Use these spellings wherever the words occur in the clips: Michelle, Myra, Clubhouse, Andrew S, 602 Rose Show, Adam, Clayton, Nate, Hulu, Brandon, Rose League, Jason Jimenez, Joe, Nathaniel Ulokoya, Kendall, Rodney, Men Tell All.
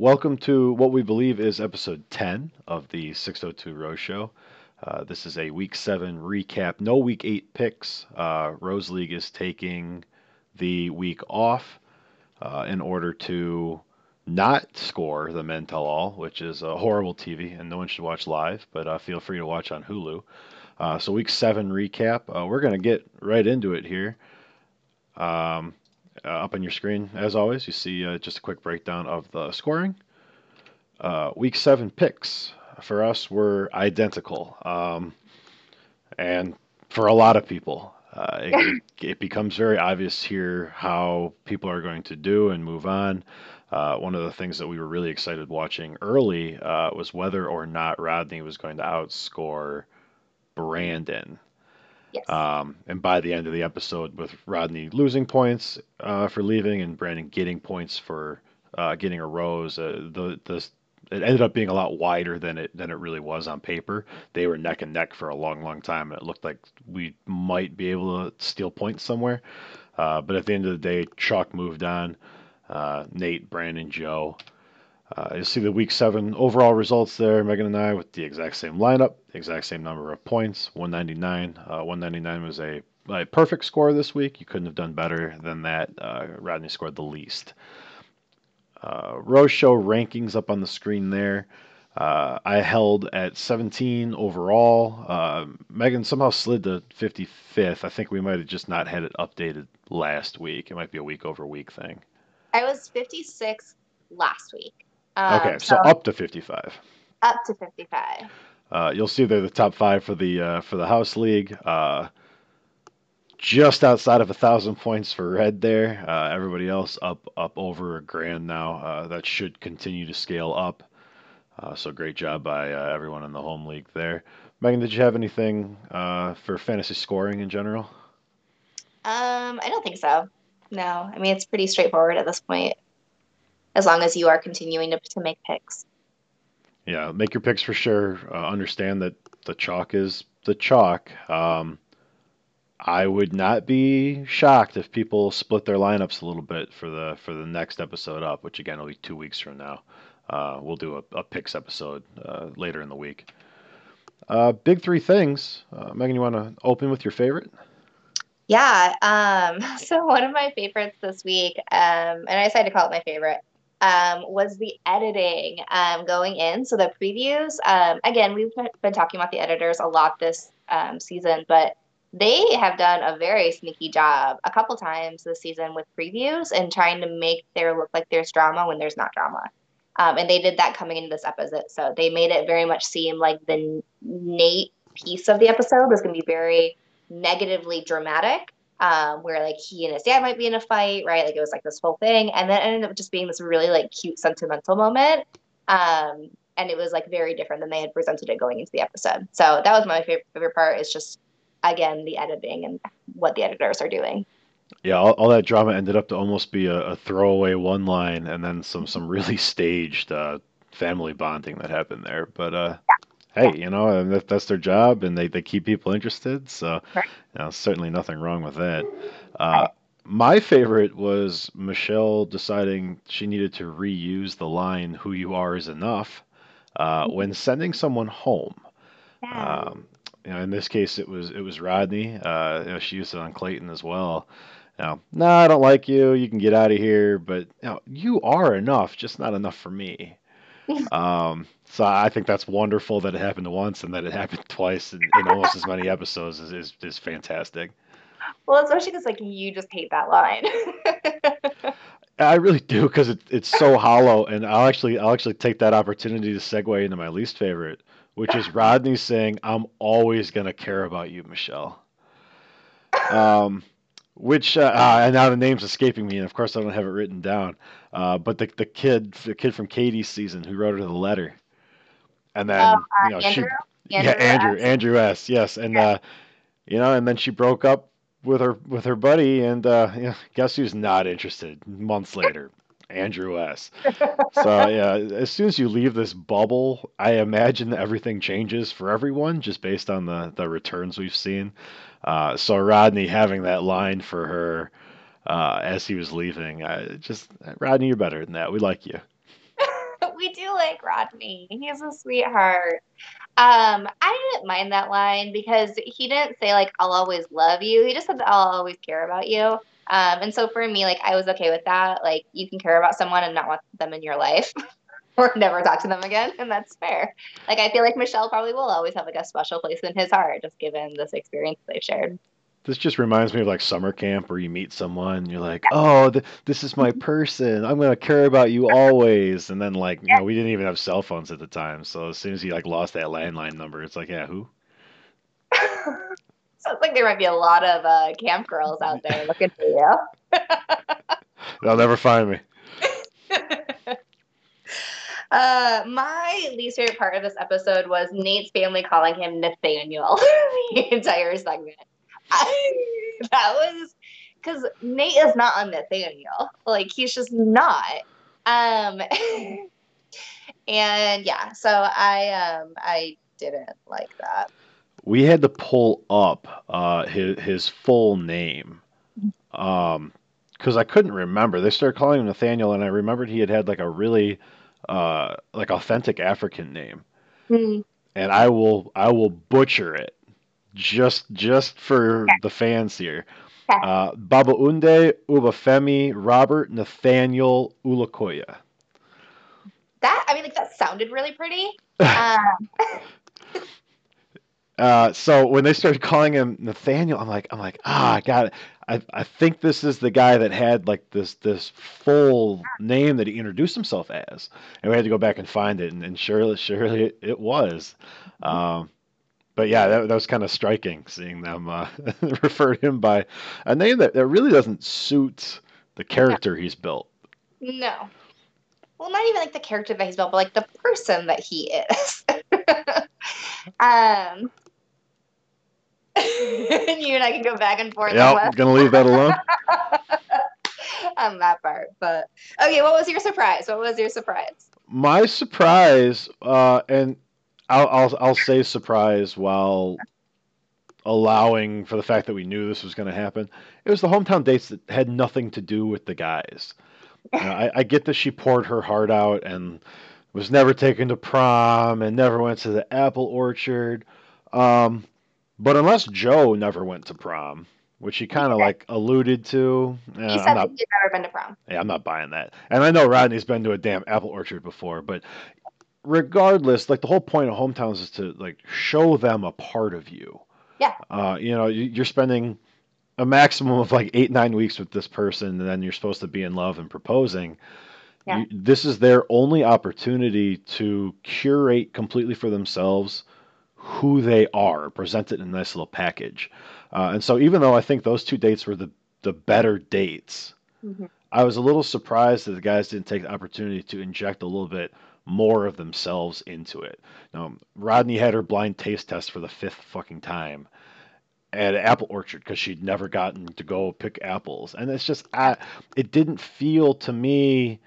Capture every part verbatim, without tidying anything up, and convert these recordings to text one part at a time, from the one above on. Welcome to what we believe is episode ten of the six oh two Rose Show. Uh, this is a week seven recap. No week eight picks. Uh, Rose League is taking the week off uh, in order to not score the Men Tell All, which is a horrible T V and no one should watch live, but uh, feel free to watch on Hulu. Uh, so week seven recap. Uh, we're going to get right into it here. Um... Uh, up on your screen, as always, you see uh, just a quick breakdown of the scoring. Uh, week seven picks for us were identical. Um, and for a lot of people, uh, it, it becomes very obvious here how people are going to do and move on. Uh, one of the things that we were really excited watching early uh, was whether or not Rodney was going to outscore Brandon. Yes. Um, and by the end of the episode, with Rodney losing points uh, for leaving and Brandon getting points for uh, getting a rose, uh, the, the it ended up being a lot wider than it than it really was on paper. They were neck and neck for a long, long time, and it looked like we might be able to steal points somewhere. Uh, but at the end of the day, chalk moved on. Uh, Nate, Brandon, Joe. Uh, you'll see the week seven overall results there. Megan and I with the exact same lineup, exact same number of points, one ninety-nine. Uh, one ninety-nine was a, a perfect score this week. You couldn't have done better than that. Uh, Rodney scored the least. Uh, Rose Show rankings up on the screen there. Uh, I held at seventeen overall. Uh, Megan somehow slid to fifty-fifth. I think we might have just not had it updated last week. It might be a week over week thing. I was fifty-sixth last week. Um, okay, so, so up to fifty-five. Up to fifty-five. Uh, you'll see they're the top five for the uh, for the House League. Uh, just outside of a thousand points for Red there. Uh, everybody else up up over a grand now. Uh, that should continue to scale up. Uh, so great job by uh, everyone in the home league there. Megan, did you have anything uh, for fantasy scoring in general? Um, I don't think so. No, I mean it's pretty straightforward at this point. As long as you are continuing to, to make picks. Yeah, make your picks for sure. Uh, understand that the chalk is the chalk. Um, I would not be shocked if people split their lineups a little bit for the for the next episode up, which again will be two weeks from now. Uh, we'll do a, a picks episode uh, later in the week. Uh, big three things. Uh, Megan, you want to open with your favorite? Yeah. Um, so one of my favorites this week, um, and I decided to call it my favorite, Um, was the editing um, going in. So the previews, um, again, we've been talking about the editors a lot this um, season, but they have done a very sneaky job a couple times this season with previews and trying to make there look like there's drama when there's not drama. Um, and they did that coming into this episode. So they made it very much seem like the Nate piece of the episode was going to be very negatively dramatic. Um, where like he and his dad might be in a fight, right? Like it was like this whole thing, and then it ended up just being this really like cute sentimental moment, um, and it was like very different than they had presented it going into the episode. So that was my favorite, favorite part. Is just again the editing and what the editors are doing. Yeah, all, all that drama ended up to almost be a, a throwaway one line, and then some some really staged uh, family bonding that happened there. But uh, yeah. Hey, you know, that, that's their job, and they, they keep people interested, so you know, certainly nothing wrong with that. Uh, my favorite was Michelle deciding she needed to reuse the line, "Who you are is enough," uh, when sending someone home. Um, you know, in this case, it was it was Rodney. Uh, you know, she used it on Clayton as well. You know, no, nah, I don't like you. You can get out of here, but you know, you are enough, just not enough for me. Um, so I think that's wonderful that it happened once and that it happened twice in, in almost as many episodes is, is, is fantastic. Well, especially because like you just hate that line. I really do because it, it's so hollow, and I'll actually I'll actually take that opportunity to segue into my least favorite, which is Rodney saying, "I'm always gonna care about you, Michelle." Um. Which uh, uh, and now the name's escaping me, and of course I don't have it written down. Uh, but the the kid, the kid from Katie's season, who wrote her the letter, and then oh, uh, you know Andrew? she, Andrew yeah, Andrew, S. Andrew S. Yes, and yeah. uh, you know, and then she broke up with her with her buddy, and uh, you know, guess who's not interested? Months later, Andrew S. So yeah, as soon as you leave this bubble, I imagine that everything changes for everyone, just based on the the returns we've seen. Uh, so Rodney having that line for her uh, as he was leaving, I just Rodney, you're better than that. We like you. we do like Rodney. He's a sweetheart. Um, I didn't mind that line because he didn't say, like, I'll always love you. He just said, I'll always care about you. Um, and so for me, like, I was okay with that. Like, you can care about someone and not want them in your life or never talk to them again. And that's fair. Like, I feel like Michelle probably will always have, like, a special place in his heart, just given this experience they've shared. This just reminds me of, like, summer camp where you meet someone and you're like, oh, th- this is my person. I'm going to care about you always. And then, like, you know, we didn't even have cell phones at the time. So as soon as he, like, lost that landline number, it's like, yeah, who? Sounds like there might be a lot of uh, camp girls out there looking for you. They'll never find me. Uh, my least favorite part of this episode was Nate's family calling him Nathaniel the entire segment. I, that was because Nate is not on Nathaniel. Like, he's just not. Um, and yeah, so I um I didn't like that. We had to pull up uh his his full name, um, because I couldn't remember. They started calling him Nathaniel, and I remembered he had had like a really uh like authentic African name, mm-hmm. and I will I will butcher it. Just just for okay. the fans here. Okay. Uh, Babaunde, Ubafemi, Robert, Nathaniel, Ulokoya. That, I mean, like, that sounded really pretty. Um. uh, so when they started calling him Nathaniel, I'm like, I'm like, ah, I got it. I, I think this is the guy that had, like, this this full name that he introduced himself as. And we had to go back and find it, and, and surely, surely it, it was. Mm-hmm. Um But yeah, that, that was kind of striking, seeing them uh, refer to him by a name that, that really doesn't suit the character no. he's built. No. Well, not even like the character that he's built, but like the person that he is. um, you and I can go back and forth. Yeah, I'm going to leave that alone. On that part. But okay, what was your surprise? What was your surprise? My surprise, uh, and... I'll, I'll I'll say surprise while allowing for the fact that we knew this was going to happen. It was the hometown dates that had nothing to do with the guys. Uh, I, I get that she poured her heart out and was never taken to prom and never went to the apple orchard. Um, but unless Joe never went to prom, which he kind of okay. like alluded to. Uh, he said that he'd never been to prom. Yeah, I'm not buying that. And I know Rodney's been to a damn apple orchard before, but... regardless, like, the whole point of hometowns is to, like, show them a part of you. Yeah. Uh, you know, you're spending a maximum of like eight, nine weeks with this person, and then you're supposed to be in love and proposing. Yeah. You, this is their only opportunity to curate completely for themselves who they are, present it in a nice little package. Uh, and so even though I think those two dates were the, the better dates, mm-hmm. I was a little surprised that the guys didn't take the opportunity to inject a little bit more of themselves into it. Now, Rodney had her blind taste test for the fifth fucking time at an apple orchard because she'd never gotten to go pick apples. And it's just, I, it didn't feel to me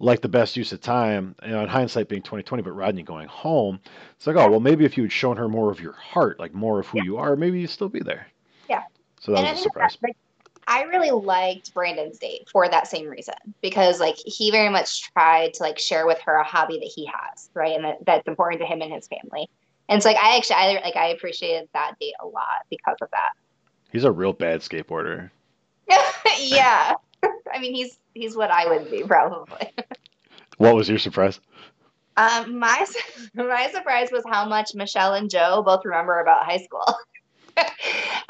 like the best use of time, you know, in hindsight being twenty twenty, but Rodney going home, it's like, oh, well, maybe if you had shown her more of your heart, like more of who yeah. you are, maybe you'd still be there. Yeah. So that and was a surprise. That, like, I really liked Brandon's date for that same reason, because, like, he very much tried to, like, share with her a hobby that he has, right, and that, that's important to him and his family. And so, like, I actually, I, like, I appreciated that date a lot because of that. He's a real bad skateboarder. Yeah. I mean, he's he's what I would be, probably. What was your surprise? Um, my my surprise was how much Michelle and Joe both remember about high school.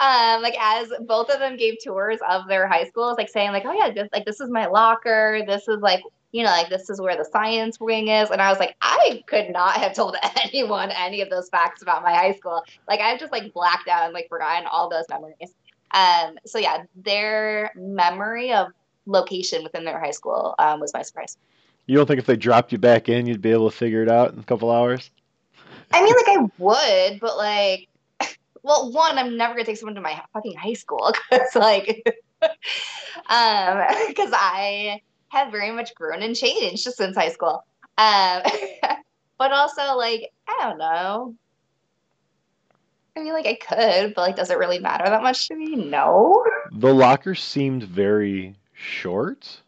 Um, like, as both of them gave tours of their high schools, like, saying, like, oh, yeah, this, like, this is my locker. This is, like, you know, like, this is where the science wing is. And I was like, I could not have told anyone any of those facts about my high school. Like, I've just, like, blacked out and, like, forgotten all those memories. Um, so, yeah, their memory of location within their high school um, was my surprise. You don't think if they dropped you back in, you'd be able to figure it out in a couple hours? I mean, like, I would, but, like... Well, one, I'm never going to take someone to my fucking high school because, like, um, because I have very much grown and changed just since high school. Um, but also, like, I don't know. I mean, like, I could, but, like, does it really matter that much to me? No. The locker seemed very short.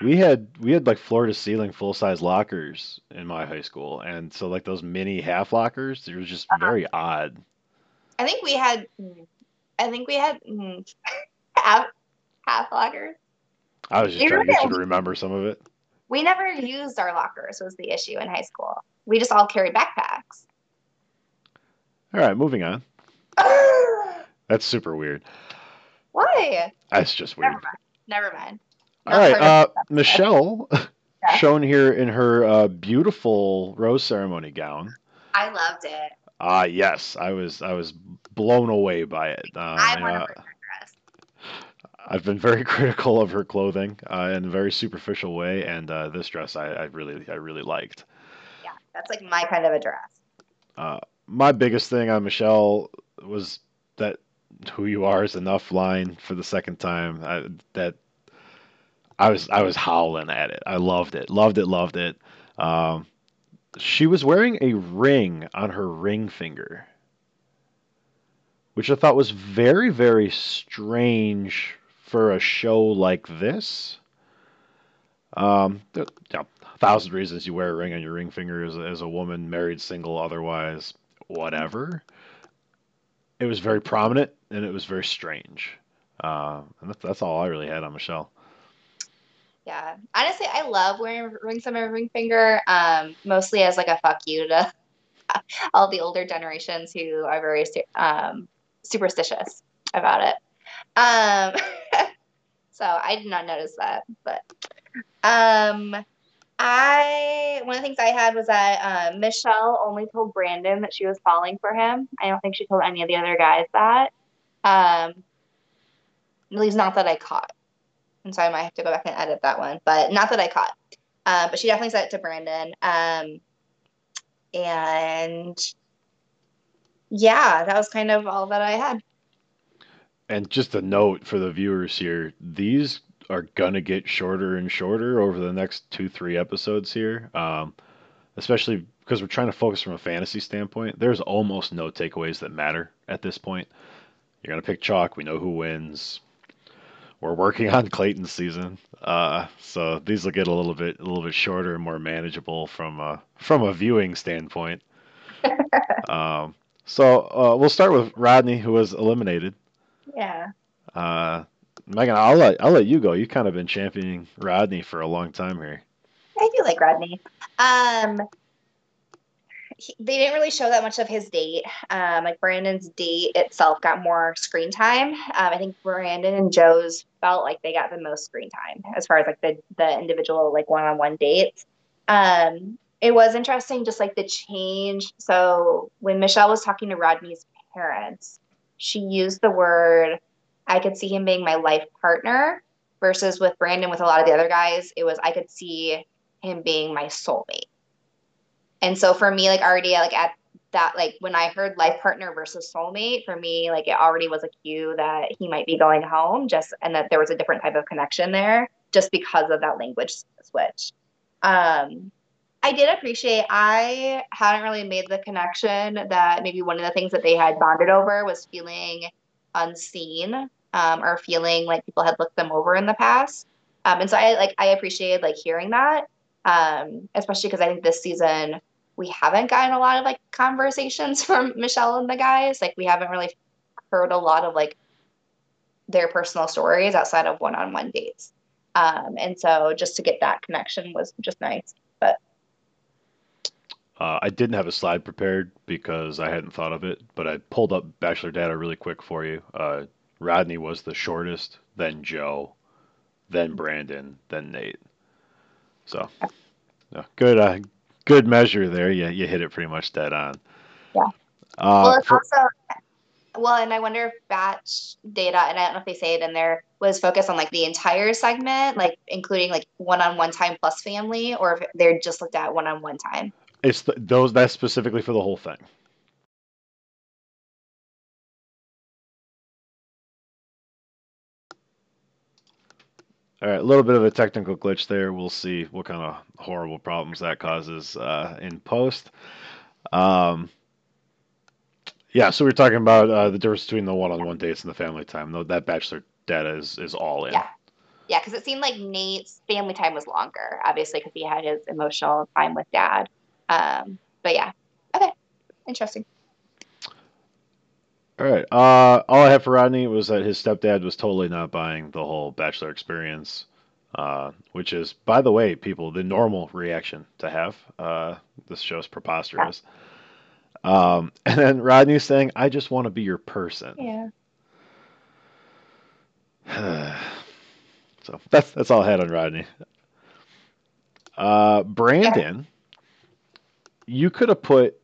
We had we had like floor to ceiling full size lockers in my high school, and so like those mini half lockers, it was just uh-huh. very odd. I think we had, I think we had mm, half half lockers. I was just it trying really, to remember some of it. We never used our lockers was the issue in high school. We just all carried backpacks. All right, moving on. That's super weird. Why? That's just weird. Never mind. Never mind. All right, uh, Michelle, yeah. shown here in her uh, beautiful rose ceremony gown. I loved it. Ah, uh, yes, I was I was blown away by it. Uh, I want to wear that dress. I've been very critical of her clothing uh, in a very superficial way, and uh, this dress I, I really I really liked. Yeah, that's like my kind of a dress. Uh, my biggest thing on Michelle was that "Who you are is enough" line for the second time. I, that. I was I was howling at it. I loved it, loved it, loved it. Um, she was wearing a ring on her ring finger, which I thought was very, very strange for a show like this. Um, there, you know, a thousand reasons you wear a ring on your ring finger as, as a woman, married, single, otherwise, whatever. It was very prominent, and it was very strange. Uh, and that's, that's all I really had on Michelle. Yeah, honestly, I love wearing rings on my ring finger, um, mostly as like a fuck you to all the older generations who are very um, superstitious about it. Um, so I did not notice that, but um, I one of the things I had was that uh, Michelle only told Brandon that she was falling for him. I don't think she told any of the other guys that, um, at least not that I caught. And so I might have to go back and edit that one, but not that I caught. Uh, but she definitely said it to Brandon. Um, and yeah, that was kind of all that I had. And just a note for the viewers here, these are going to get shorter and shorter over the next two, three episodes here. Um, especially because we're trying to focus from a fantasy standpoint. There's almost no takeaways that matter at this point. You're going to pick chalk. We know who wins. We're working on Clayton's season, uh, so these will get a little bit, a little bit shorter and more manageable from a from a viewing standpoint. um, so uh, we'll start with Rodney, who was eliminated. Yeah. Uh, Megan, I'll let I'll let you go. You've kind of been championing Rodney for a long time here. I do like Rodney. Um, he, they didn't really show that much of his date. Um, like Brandon's date itself got more screen time. Um, I think Brandon and Joe's felt like they got the most screen time as far as like the, the individual, like one-on-one dates. Um, it was interesting, just like the change. So when Michelle was talking to Rodney's parents, she used the word, I could see him being my life partner, versus with Brandon, with a lot of the other guys, it was, I could see him being my soulmate. And so for me, like already like at that, like when I heard life partner versus soulmate, for me, like it already was a cue that he might be going home, just, and that there was a different type of connection there just because of that language switch. Um, I did appreciate, I hadn't really made the connection that maybe one of the things that they had bonded over was feeling unseen, um, or feeling like people had looked them over in the past. Um, and so I like, I appreciated like hearing that, um, especially because I think this season, we haven't gotten a lot of like conversations from Michelle and the guys. Like we haven't really heard a lot of like their personal stories outside of one-on-one dates. Um, and so just to get that connection was just nice, but. Uh, I didn't have a slide prepared because I hadn't thought of it, but I pulled up Bachelor data really quick for you. Uh, Rodney was the shortest, then Joe, then Brandon, then Nate. So no, good, uh, Good measure there. Yeah, you hit it pretty much dead on. Yeah. Uh, well, it's for, also, well, and I wonder if batch data, and I don't know if they say it in there, was focused on like the entire segment, like including like one-on-one time plus family, or if they're just looked at one-on-one time. It's the, those that's specifically for the whole thing. All right, a little bit of a technical glitch there. We'll see what kind of horrible problems that causes uh, in post. Um, yeah, so we were talking about uh, the difference between the one-on-one dates and the family time. That Bachelor data is, is all in. Yeah. Yeah, because it seemed like Nate's family time was longer, obviously, because he had his emotional time with dad. Um, but yeah, okay, interesting. All right. Uh, all I have for Rodney was that his stepdad was totally not buying the whole bachelor experience, uh, which is, by the way, people, the normal reaction to have. Uh, this show's preposterous. Yeah. Um, and then Rodney saying, "I just want to be your person." Yeah. So that's that's all I had on Rodney. Uh, Brandon, you could have put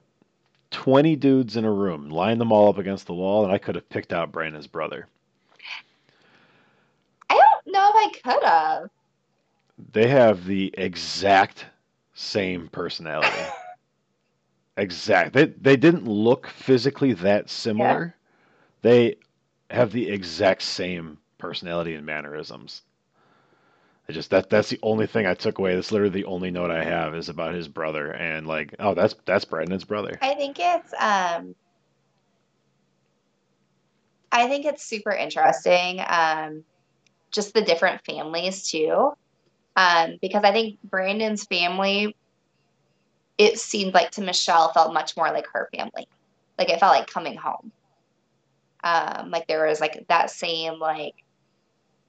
twenty dudes in a room, lined them all up against the wall, and I could have picked out Brandon's brother. I don't know if I could have. They have the exact same personality. Exact. They they didn't look physically that similar. Yeah. They have the exact same personality and mannerisms. I just that that's the only thing I took away. That's literally the only note I have is about his brother and like, oh, that's that's Brandon's brother. I think it's um I think it's super interesting, um just the different families too. Um because I think Brandon's family, it seemed like to Michelle, felt much more like her family. Like it felt like coming home. Um like there was like that same like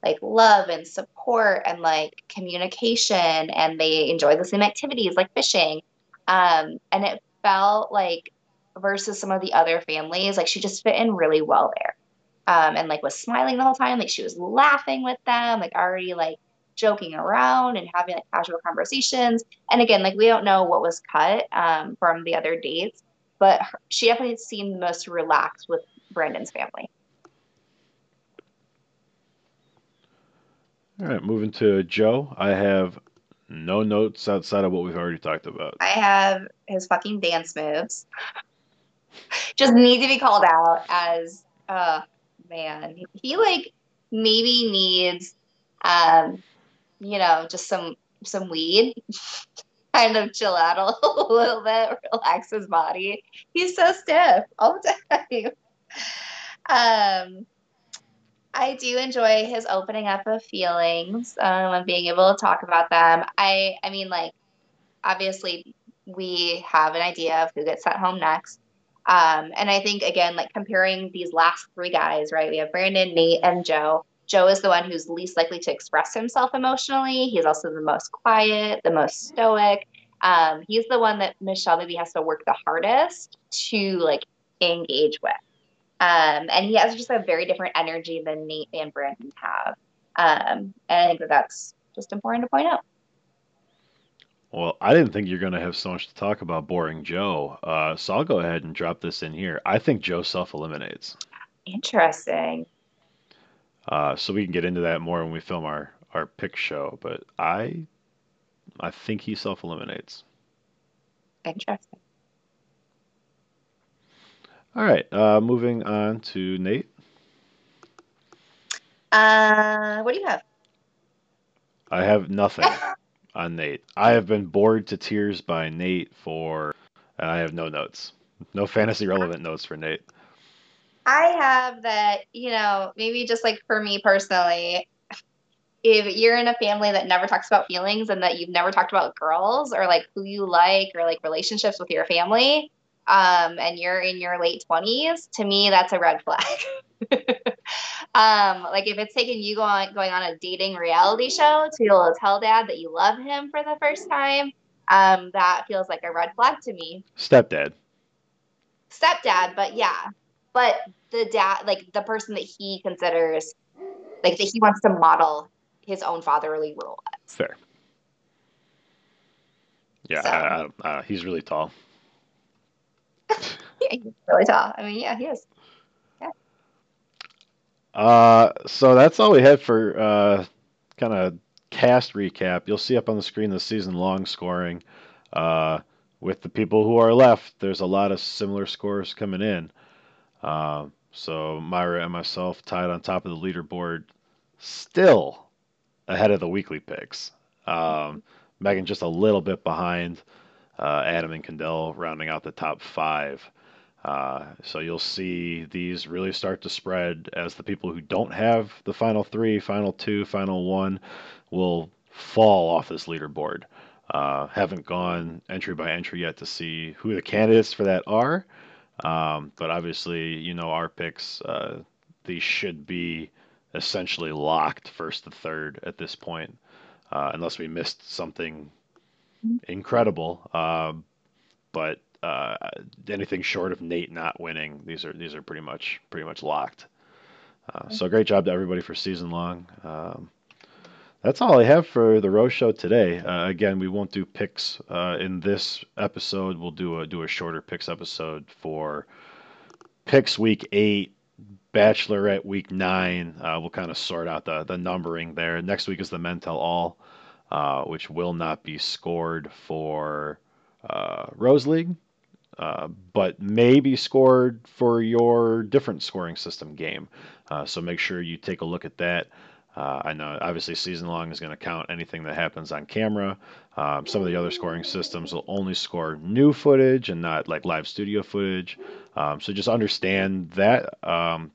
like love and support and like communication, and they enjoy the same activities like fishing. Um, and it felt like versus some of the other families, like she just fit in really well there. Um, and like was smiling the whole time. Like she was laughing with them, like already like joking around and having like casual conversations. And again, like we don't know what was cut um, from the other dates, but her, she definitely seemed the most relaxed with Brandon's family. All right, moving to Joe. I have no notes outside of what we've already talked about. I have his fucking dance moves. Just need to be called out as, oh, man. He, like, maybe needs, um, you know, just some some weed. Kind of chill out a little bit, relax his body. He's so stiff all the time. Um... I do enjoy his opening up of feelings um, and being able to talk about them. I, I mean, like, obviously we have an idea of who gets sent home next. Um, and I think, again, like comparing these last three guys, right? We have Brandon, Nate, and Joe. Joe is the one who's least likely to express himself emotionally. He's also the most quiet, the most stoic. Um, he's the one that Michelle maybe has to work the hardest to, like, engage with. Um, and he has just a very different energy than Nate and Brandon have. Um, and I think that that's just important to point out. Well, I didn't think you're going to have so much to talk about boring Joe. Uh, so I'll go ahead and drop this in here. I think Joe self-eliminates. Interesting. Uh, so we can get into that more when we film our, our pick show. But I, I think he self-eliminates. Interesting. All right, uh, moving on to Nate. Uh, what do you have? I have nothing on Nate. I have been bored to tears by Nate for, and I have no notes. No fantasy relevant notes for Nate. I have that, you know, maybe just like for me personally, if you're in a family that never talks about feelings and that you've never talked about girls or like who you like or like relationships with your family, Um, and you're in your late twenties, to me, that's a red flag. um, like if it's taking you going, going on a dating reality show to tell dad that you love him for the first time, um, that feels like a red flag to me. Stepdad. Stepdad, but yeah. But the dad, like the person that he considers, like that he wants to model his own fatherly role as. Fair. Yeah, so. I, I, I, he's really tall. Yeah, he's really tall. I mean, yeah, he is. Yeah. Uh, so that's all we had for uh, kind of cast recap. You'll see up on the screen the season-long scoring uh, with the people who are left. There's a lot of similar scores coming in. Uh, so Myra and myself tied on top of the leaderboard, still ahead of the weekly picks. Um, Megan just a little bit behind. Uh, Adam and Kendall rounding out the top five. Uh, so you'll see these really start to spread as the people who don't have the final three, final two, final one will fall off this leaderboard. Uh, haven't gone entry by entry yet to see who the candidates for that are. Um, but obviously, you know, our picks, uh, these should be essentially locked first to third at this point, uh, unless we missed something incredible. Um, but uh, anything short of Nate not winning, these are these are pretty much pretty much locked. Uh, so great job to everybody for season long. Um, That's all I have for the Rose Show today. Uh, again, we won't do picks uh, in this episode. We'll do a do a shorter picks episode for picks week eight, Bachelorette week nine. Uh, we'll kind of sort out the the numbering there. Next week is the Men Tell All, uh, which will not be scored for uh, Rose League, uh, but may be scored for your different scoring system game. Uh, so make sure you take a look at that. Uh, I know, obviously, season long is going to count anything that happens on camera. Um, some of the other scoring systems will only score new footage and not like live studio footage. Um, so just understand that. Um,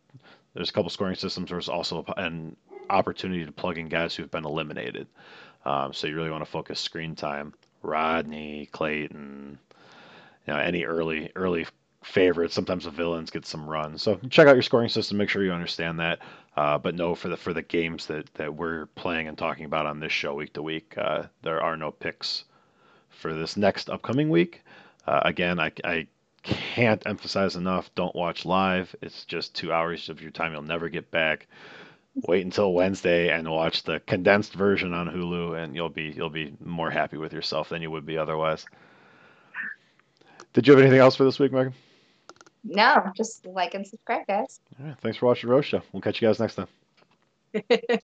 there's a couple scoring systems where there's also an opportunity to plug in guys who've been eliminated. Um, so you really want to focus screen time. Rodney, Clayton, you know, any early early. favorites. Sometimes the villains get some runs. So check out your scoring system. Make sure you understand that. Uh, but no, for the for the games that, that we're playing and talking about on this show week to week, uh, there are no picks for this next upcoming week. Uh, again, I, I can't emphasize enough. Don't watch live. It's just two hours of your time you'll never get back. Wait until Wednesday and watch the condensed version on Hulu, and you'll be you'll be more happy with yourself than you would be otherwise. Did you have anything else for this week, Megan? No, just like and subscribe, guys. All right, thanks for watching Rose Show. We'll catch you guys next time.